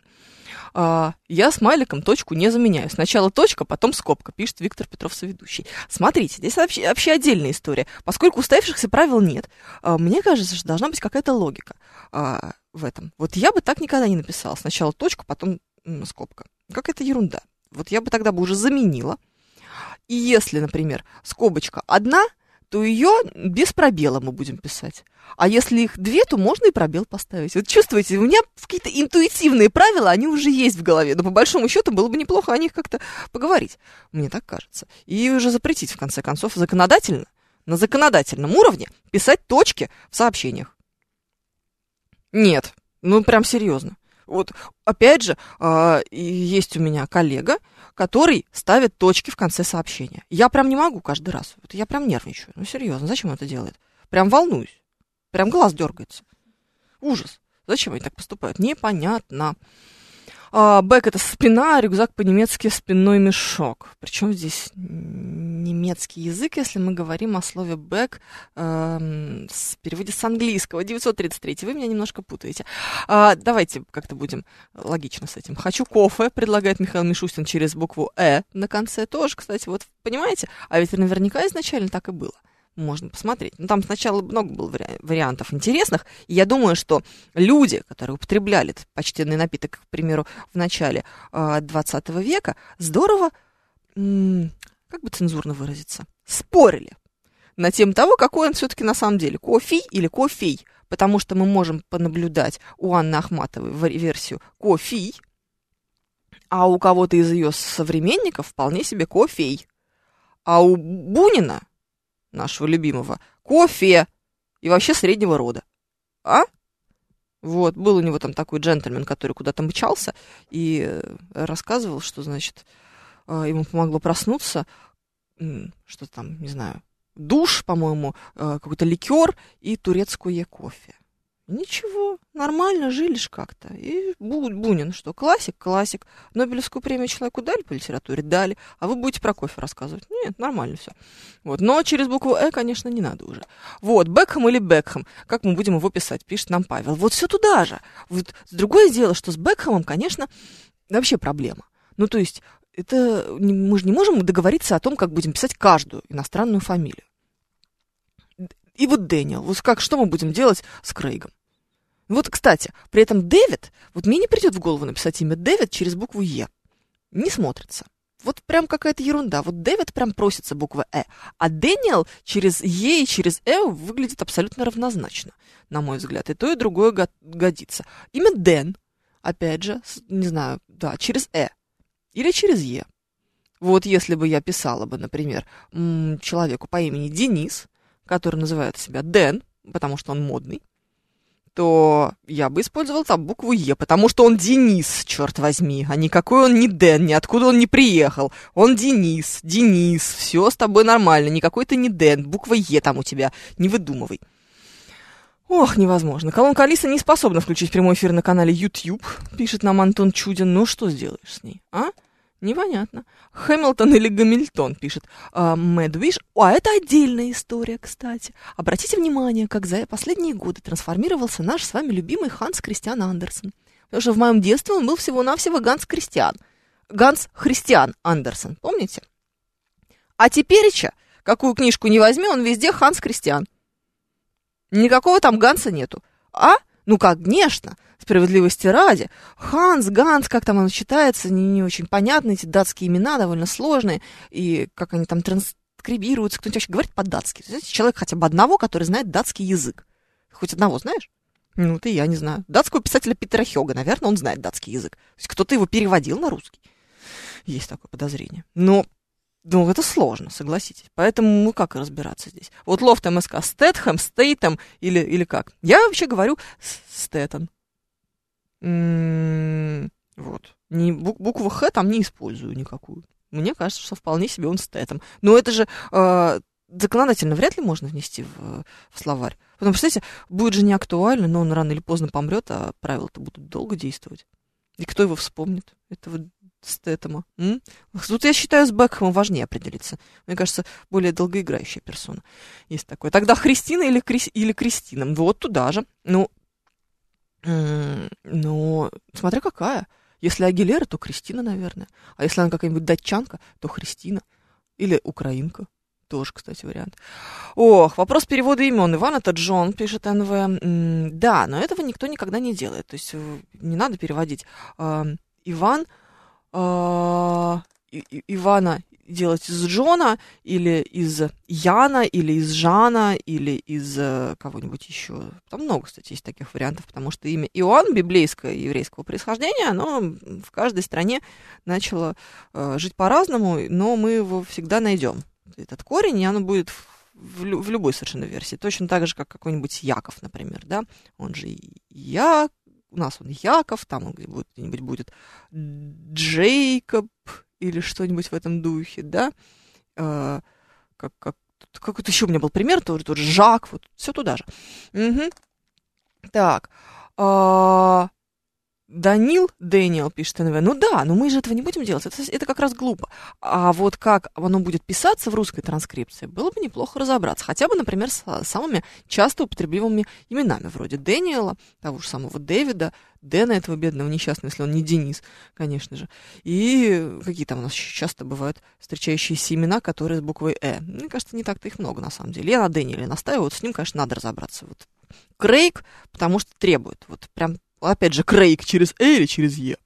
Я смайликом точку не заменяю. Сначала точка, потом скобка, пишет Виктор Петров, соведущий. Смотрите, здесь вообще отдельная история. Поскольку устоявшихся правил нет, мне кажется, что должна быть какая-то логика в этом. Вот я бы так никогда не написала. Сначала точка, потом скобка. Какая-то ерунда. Вот я бы тогда бы уже заменила. И если, например, скобочка одна, то ее без пробела мы будем писать. А если их две, то можно и пробел поставить. Вот чувствуете, у меня какие-то интуитивные правила, они уже есть в голове. Но по большому счету было бы неплохо о них как-то поговорить. Мне так кажется. И уже запретить, в конце концов, законодательно, на законодательном уровне писать точки в сообщениях. Нет, ну прям серьезно. Вот, опять же, есть у меня коллега, который ставит точки в конце сообщения. Я прям не могу каждый раз. Вот я прям нервничаю. Ну, серьезно, зачем он это делает? Прям волнуюсь. Прям глаз дергается. Ужас. Зачем они так поступают? Непонятно. Бэк – это спина, рюкзак по-немецки – спинной мешок. Причем здесь немецкий язык, если мы говорим о слове «бэк» в переводе с английского. 933, вы меня немножко путаете. Давайте как-то будем логично с этим. «Хочу кофе», предлагает Михаил Мишустин через букву «э» на конце. Тоже, кстати, вот понимаете? А ведь наверняка изначально так и было. Можно посмотреть. Ну, там сначала много было вариантов интересных. И я думаю, что люди, которые употребляли этот почтенный напиток, к примеру, в начале 20 века, здорово, как бы цензурно выразиться, спорили на тему того, какой он все-таки на самом деле, кофей или кофей. Потому что мы можем понаблюдать у Анны Ахматовой версию кофей, а у кого-то из ее современников вполне себе кофей. А у Бунина, нашего любимого, кофе и вообще среднего рода. А? Вот, был у него там такой джентльмен, который куда-то мчался и рассказывал, что, значит, ему помогло проснуться, что там, не знаю, душ, по-моему, какой-то ликер и турецкое кофе. Ничего, нормально жили ж как-то. И Бунин, что классик, классик. Нобелевскую премию человеку дали по литературе? Дали. А вы будете про кофе рассказывать? Нет, нормально все. Вот. Но через букву «э», конечно, не надо уже. Вот, Бекхэм или Бекхэм. Как мы будем его писать? Пишет нам Павел. Вот все туда же. Вот. Другое дело, что с Бекхэмом, конечно, вообще проблема. Ну, то есть, это мы же не можем договориться о том, как будем писать каждую иностранную фамилию. И вот Дэниел, вот как, что мы будем делать с Крейгом? Вот, кстати, при этом Дэвид, вот мне не придет в голову написать имя Дэвид через букву «Е». Не смотрится. Вот прям какая-то ерунда. Вот Дэвид прям просится буква «Э». А Дэниел через «Е» и через «Э» выглядит абсолютно равнозначно, на мой взгляд. И то, и другое годится. Имя Дэн, опять же, не знаю, да, через «Э» или через «Е». Вот если бы я писала бы, например, человеку по имени Денис, который называет себя Дэн, потому что он модный, то я бы использовал там букву «Е», потому что он Денис, черт возьми, а никакой он не Дэн, ниоткуда он не приехал. Он Денис, Денис, все с тобой нормально, никакой ты не Дэн, буква «Е» там у тебя, не выдумывай. Ох, невозможно. Колонка Алиса не способна включить прямой эфир на канале YouTube, пишет нам Антон Чудин. Ну что сделаешь с ней, а? Непонятно. Хэмилтон или Гамильтон, пишет Мэдвиш. А это отдельная история, кстати. Обратите внимание, как за последние годы трансформировался наш с вами любимый Ханс Кристиан Андерсен. Потому что в моем детстве он был всего-навсего Ганс Кристиан. Ганс Христиан Андерсен, помните? А теперь-ча, какую книжку не возьми, он везде Ханс Кристиан. Никакого там Ганса нету. А? Ну, конечно, справедливости ради. Ханс, Ганс, как там оно читается, не очень понятно. Эти датские имена довольно сложные. И как они там транскрибируются. Кто-нибудь вообще говорит по-датски? Знаете, человек хотя бы одного, который знает датский язык. Хоть одного знаешь? Ну, ты я не знаю. Датского писателя Питера Хёга, наверное, он знает датский язык. То есть кто-то его переводил на русский. Есть такое подозрение. Но... ну, это сложно, согласитесь. Поэтому ну, как разбираться здесь? Вот лофт МСК Стэтхэм, Стейтом или как? Я вообще говорю Стэттон. Вот. Букву «Х» там не использую никакую. Мне кажется, что вполне себе он Стэттом. Но это же законодательно вряд ли можно внести в словарь. Потому что, представляете, будет же не актуально, но он рано или поздно помрет, а правила-то будут долго действовать. И кто его вспомнит? Этого Стэттема. Тут, я считаю, с Бекхэмом важнее определиться. Мне кажется, более долгоиграющая персона. Есть такое. Тогда Христина или Кристина. Вот туда же. Ну, смотря какая. Если Агилера, то Кристина, наверное. А если она какая-нибудь датчанка, то Христина. Или украинка. Тоже, кстати, вариант. Ох, вопрос перевода имен. Иван — это Джон, пишет НВ. Да, но этого никто никогда не делает. То есть не надо переводить. Иван... Ивана делать из Джона, или из Яна, или из Жана, или из кого-нибудь еще. Там много, кстати, есть таких вариантов, потому что имя Иоанн, библейское, еврейского происхождения, оно в каждой стране начало жить по-разному, но мы его всегда найдем. Этот корень, и оно будет в любой совершенно версии. Точно так же, как какой-нибудь Яков, например, да? Он же Яков. у нас он Яков, там он где-нибудь будет Джейкоб или что-нибудь в этом духе, да, какой-то еще у меня был пример, тот же Жак, вот все туда же. Угу. Так, Данил, Дэниел пишет НВ. Ну да, но мы же этого не будем делать, это как раз глупо. А вот как оно будет писаться в русской транскрипции, было бы неплохо разобраться. Хотя бы, например, с самыми часто употребимыми именами, вроде Дэниела, того же самого Дэвида, Дэна этого бедного несчастного, если он не Денис, конечно же. И какие там у нас часто бывают встречающиеся имена, которые с буквой «э». Мне кажется, не так-то их много, на самом деле. Я на Дэниеле настаиваю, вот с ним, конечно, надо разобраться. Вот. Крейг, потому что требует, вот прям... Опять же, Крейг через «э» или через «е».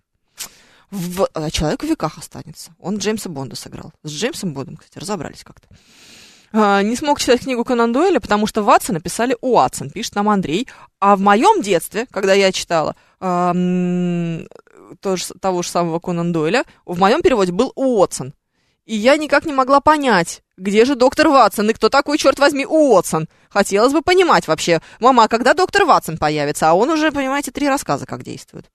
А человек в веках останется. Он Джеймса Бонда сыграл. С Джеймсом Бондом, кстати, разобрались как-то. Не смог читать книгу Конан Дойля, потому что Ватсона писали Уатсон, пишет нам Андрей. А в моем детстве, когда я читала того же самого Конан Дойля, в моем переводе был Уотсон. И я никак не могла понять, где же доктор Ватсон и кто такой, черт возьми, Уотсон. Хотелось бы понимать вообще. Мама, а когда доктор Ватсон появится? А он уже, понимаете, 3 рассказа как действует.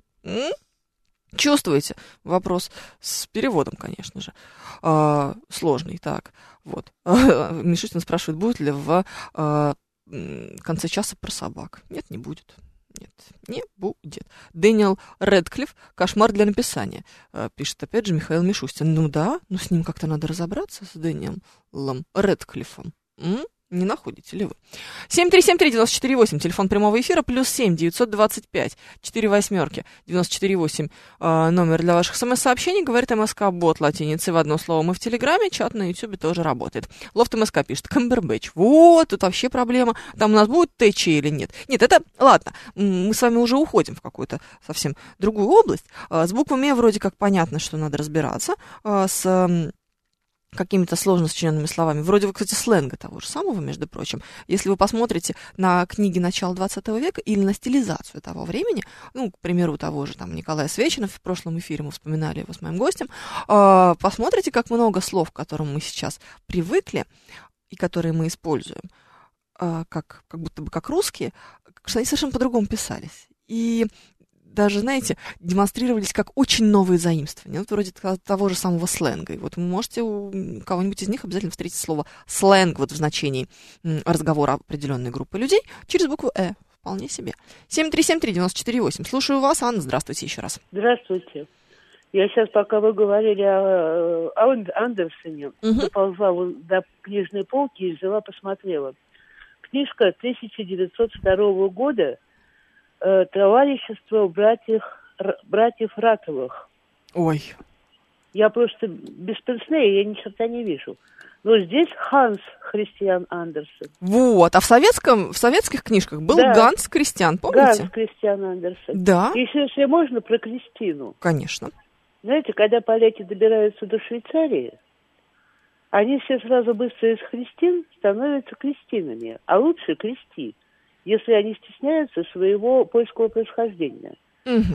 Чувствуете? Вопрос с переводом, конечно же. Сложный. Так, вот. Мишустин спрашивает, будет ли в конце часа про собак. Нет, не будет. Нет, не будет. Дэниел Рэдклифф, кошмар для написания, пишет опять же Михаил Мишустин. Ну да, но с ним как-то надо разобраться, с Дэниелом Рэдклиффом. Не находите ли вы? 7373948, телефон прямого эфира, +7 925 48948, номер для ваших смс-сообщений, говорит МСК, бот латиницы в одно слово мы в Телеграме, чат на Ютубе тоже работает. Лофт МСК пишет, Камбербэтч, вот, тут вообще проблема, там у нас будет ТЧ или нет? Нет, это, ладно, мы с вами уже уходим в какую-то совсем другую область, с буквами вроде как понятно, что надо разбираться, с... какими-то сложно сочиненными словами. Вроде бы, кстати, сленга того же самого, между прочим. Если вы посмотрите на книги начала 20 века или на стилизацию того времени, ну, к примеру, того же там Николая Свечина, в прошлом эфире мы вспоминали его с моим гостем, посмотрите, как много слов, к которым мы сейчас привыкли и которые мы используем, как будто бы как русские, что они совершенно по-другому писались. И даже, знаете, демонстрировались как очень новые заимствования, вот вроде того же самого сленга. И вот вы можете у кого-нибудь из них обязательно встретить слово «сленг» вот в значении разговора определенной группы людей через букву «э». Вполне себе. 7373948. Слушаю вас, Анна. Здравствуйте еще раз. Здравствуйте. Я сейчас, пока вы говорили о Андерсене, доползла до книжной полки и взяла, посмотрела. Книжка 1902 года «Товарищество братьев Раковых». Ой. Я просто без пенснея, я ни черта не вижу. Но здесь Ханс Кристиан Андерсен. Вот, а в советских книжках был Ганс Кристиан, помните? Ганс Кристиан Андерсен. Да. Еще, если можно, про Кристину. Конечно. Знаете, когда поляки добираются до Швейцарии, они все сразу быстро из Христин становятся Кристинами, а лучше Кристи, если они стесняются своего польского происхождения.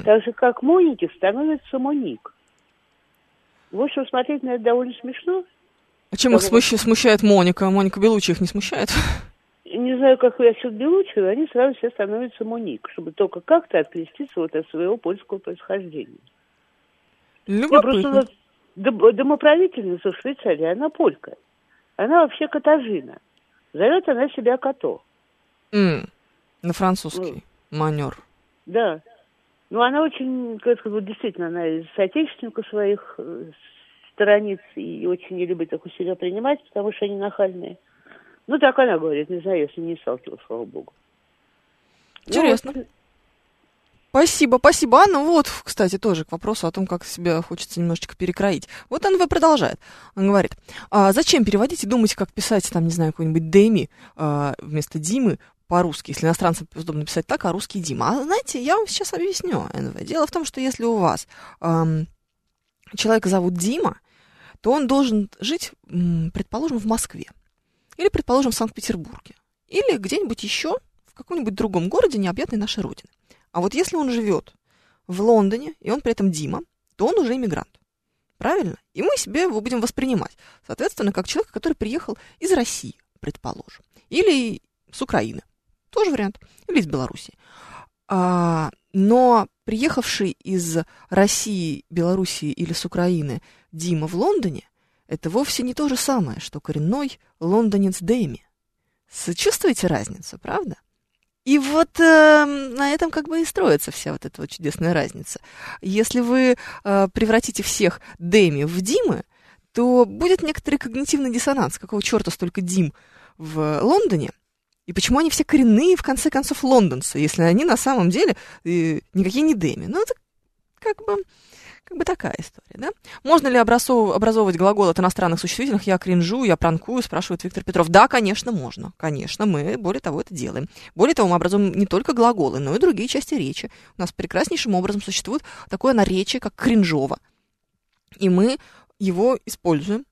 Так же, как моники, становится моник. В общем, смотреть на это довольно смешно. А чем их смущает Моника? Моника Белуччи их не смущает? Не знаю, как я считаю Белуччи, они сразу все становятся моник, чтобы только как-то откреститься вот от своего польского происхождения. Любопытно. Я просто домоправительница в Швейцарии, она полька. Она вообще катажина. Зовет она себя Като. На французский манер. Да. Ну, она очень, как сказать, действительно, она из соотечественников своих страниц и очень не любит их у себя принимать, потому что они нахальные. Ну, так она говорит, не знаю, если не сталкивалась, слава богу. Интересно. Ну, вот... Спасибо, Анна. Вот, кстати, тоже к вопросу о том, как себя хочется немножечко перекроить. Вот НВ продолжает. Он говорит, зачем переводить и думать, как писать, там, не знаю, какой-нибудь Дэми вместо Димы, по-русски, если иностранцам удобно писать так, а русский Дима. А знаете, я вам сейчас объясню, НВ. Дело в том, что если у вас человека зовут Дима, то он должен жить, предположим, в Москве. Или, предположим, в Санкт-Петербурге. Или где-нибудь еще, в каком-нибудь другом городе, необъятной нашей родины. А вот если он живет в Лондоне, и он при этом Дима, то он уже иммигрант. Правильно? И мы себе его будем воспринимать, соответственно, как человека, который приехал из России, предположим. Или с Украины. Тоже вариант. Или из Белоруссии. Но приехавший из России, Белоруссии или с Украины Дима в Лондоне — это вовсе не то же самое, что коренной лондонец Дэми. Чувствуете разницу, правда? И вот на этом как бы и строится вся вот эта вот чудесная разница. Если вы превратите всех Дэми в Димы, то будет некоторый когнитивный диссонанс. Какого черта столько Дим в Лондоне? И почему они все коренные, в конце концов, лондонцы, если они на самом деле никакие не Дэми? Ну, это как бы такая история, да? Можно ли образовывать глагол от иностранных существительных? Я кринжу, я пранкую, спрашивает Виктор Петров. Да, конечно, можно. Конечно, мы, более того, это делаем. Более того, мы образуем не только глаголы, но и другие части речи. У нас прекраснейшим образом существует такое наречие, как кринжово. И мы его используем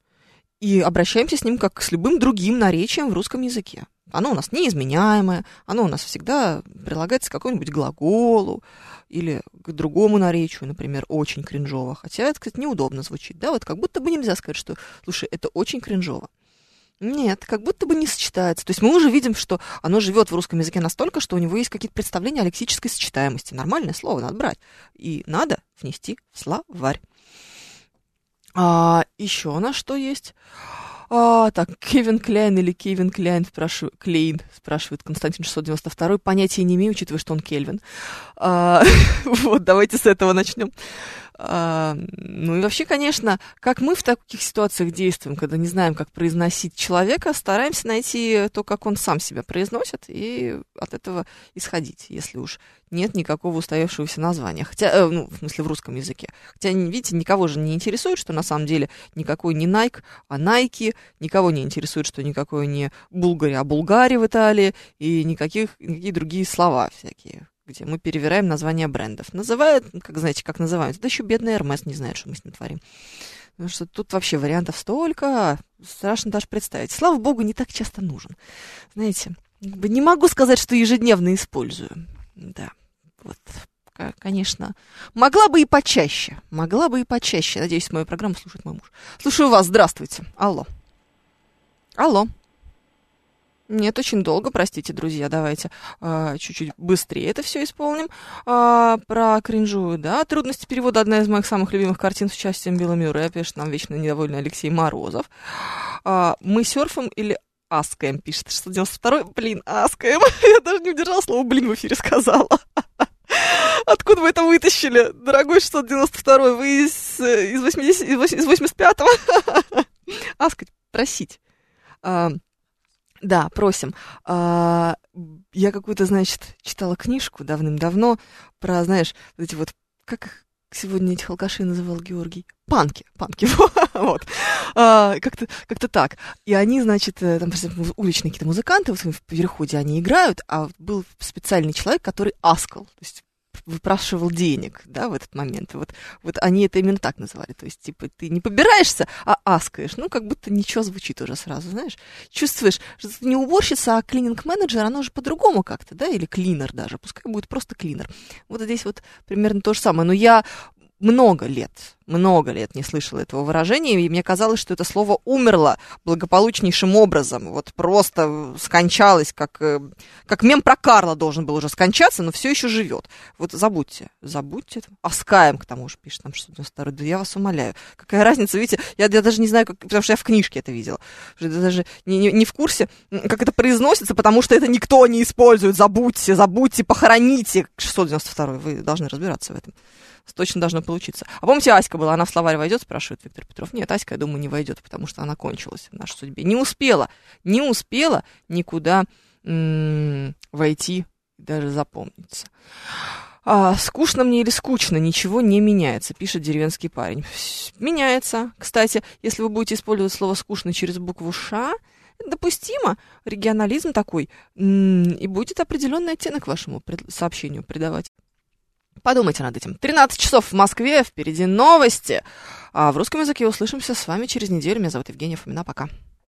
и обращаемся с ним, как с любым другим наречием в русском языке. Оно у нас неизменяемое, оно у нас всегда прилагается к какому-нибудь глаголу или к другому наречию, например, очень кринжово. Хотя это, кстати, неудобно звучит, да, вот как будто бы нельзя сказать, что, слушай, это очень кринжово. Нет, как будто бы не сочетается. То есть мы уже видим, что оно живет в русском языке настолько, что у него есть какие-то представления о лексической сочетаемости. Нормальное слово надо брать и надо внести в словарь. Еще у нас что есть? Так, Кевин Кляйн или Кевин Кляйн, спрашивает Константин 692. Понятия не имею, учитывая, что он Кельвин. Вот, давайте с этого начнем. Ну и вообще, конечно, как мы в таких ситуациях действуем, когда не знаем, как произносить человека, стараемся найти то, как он сам себя произносит, и от этого исходить, если уж нет никакого устоявшегося названия. Хотя, ну, в смысле, в русском языке. Хотя, видите, никого же не интересует, что на самом деле никакой не Nike, а Nike. Никого не интересует, что никакой не Булгари, а Булгари в Италии. И никакие другие слова всякие, где мы перевираем названия брендов. Называют, как знаете, как называют. Да еще бедный Эрмес не знает, что мы с ним творим. Потому что тут вообще вариантов столько, страшно даже представить. Слава богу, не так часто нужен. Знаете, не могу сказать, что ежедневно использую. Да, вот, конечно. Могла бы и почаще. Надеюсь, мою программу слушает мой муж. Слушаю вас, здравствуйте. Алло. Нет, очень долго, простите, друзья, давайте чуть-чуть быстрее это все исполним. Про кринжую, да. Трудности перевода — одна из моих самых любимых картин с участием Билла Мюррея, пишет нам вечно недовольный Алексей Морозов. Мы серфим или аскаем, пишет 692-й. Блин, аскаем. Я даже не удержала слово «блин» в эфире сказала. Откуда вы это вытащили, дорогой 692-й? Вы из 85-го? Аскать, просить. Да, просим. Я какую-то, значит, читала книжку давным-давно про, знаешь, эти вот, как их сегодня этих алкашей называл Георгий? Панки, вот. Как-то так. И они, значит, там, уличные какие-то музыканты, вот в переходе они играют, а был специальный человек, который аскал, то есть выпрашивал денег, да, в этот момент. Вот они это именно так называли. То есть, типа, ты не побираешься, а аскаешь. Ну, как будто ничего звучит уже сразу, знаешь. Чувствуешь, что ты не уборщица, а клининг-менеджер, оно же по-другому как-то, да, или клинер даже. Пускай будет просто клинер. Вот здесь вот примерно то же самое. Но я много лет не слышала этого выражения, и мне казалось, что это слово умерло благополучнейшим образом. Вот просто скончалось, как мем про Карла должен был уже скончаться, но все еще живет. Вот забудьте. Аскаем, к тому же, пишет нам 692-й. Да я вас умоляю. Какая разница, видите, я даже не знаю, потому что я в книжке это видела. Я даже не в курсе, как это произносится, потому что это никто не использует. Забудьте, похороните. 692-й, вы должны разбираться в этом. Точно должно получиться. А помните, Аська была, она в словарь войдет, спрашивает Виктор Петров. Нет, Аська, я думаю, не войдет, потому что она кончилась в нашей судьбе. Не успела никуда войти, даже запомниться. Скучно мне или скучно, ничего не меняется, пишет деревенский парень. Меняется. Кстати, если вы будете использовать слово «скучно» через букву «ш», допустимо, регионализм такой, и будет определенный оттенок вашему сообщению придавать. Подумайте над этим. 13 часов в Москве, впереди новости. А в русском языке услышимся с вами через неделю. Меня зовут Евгения Фомина. Пока.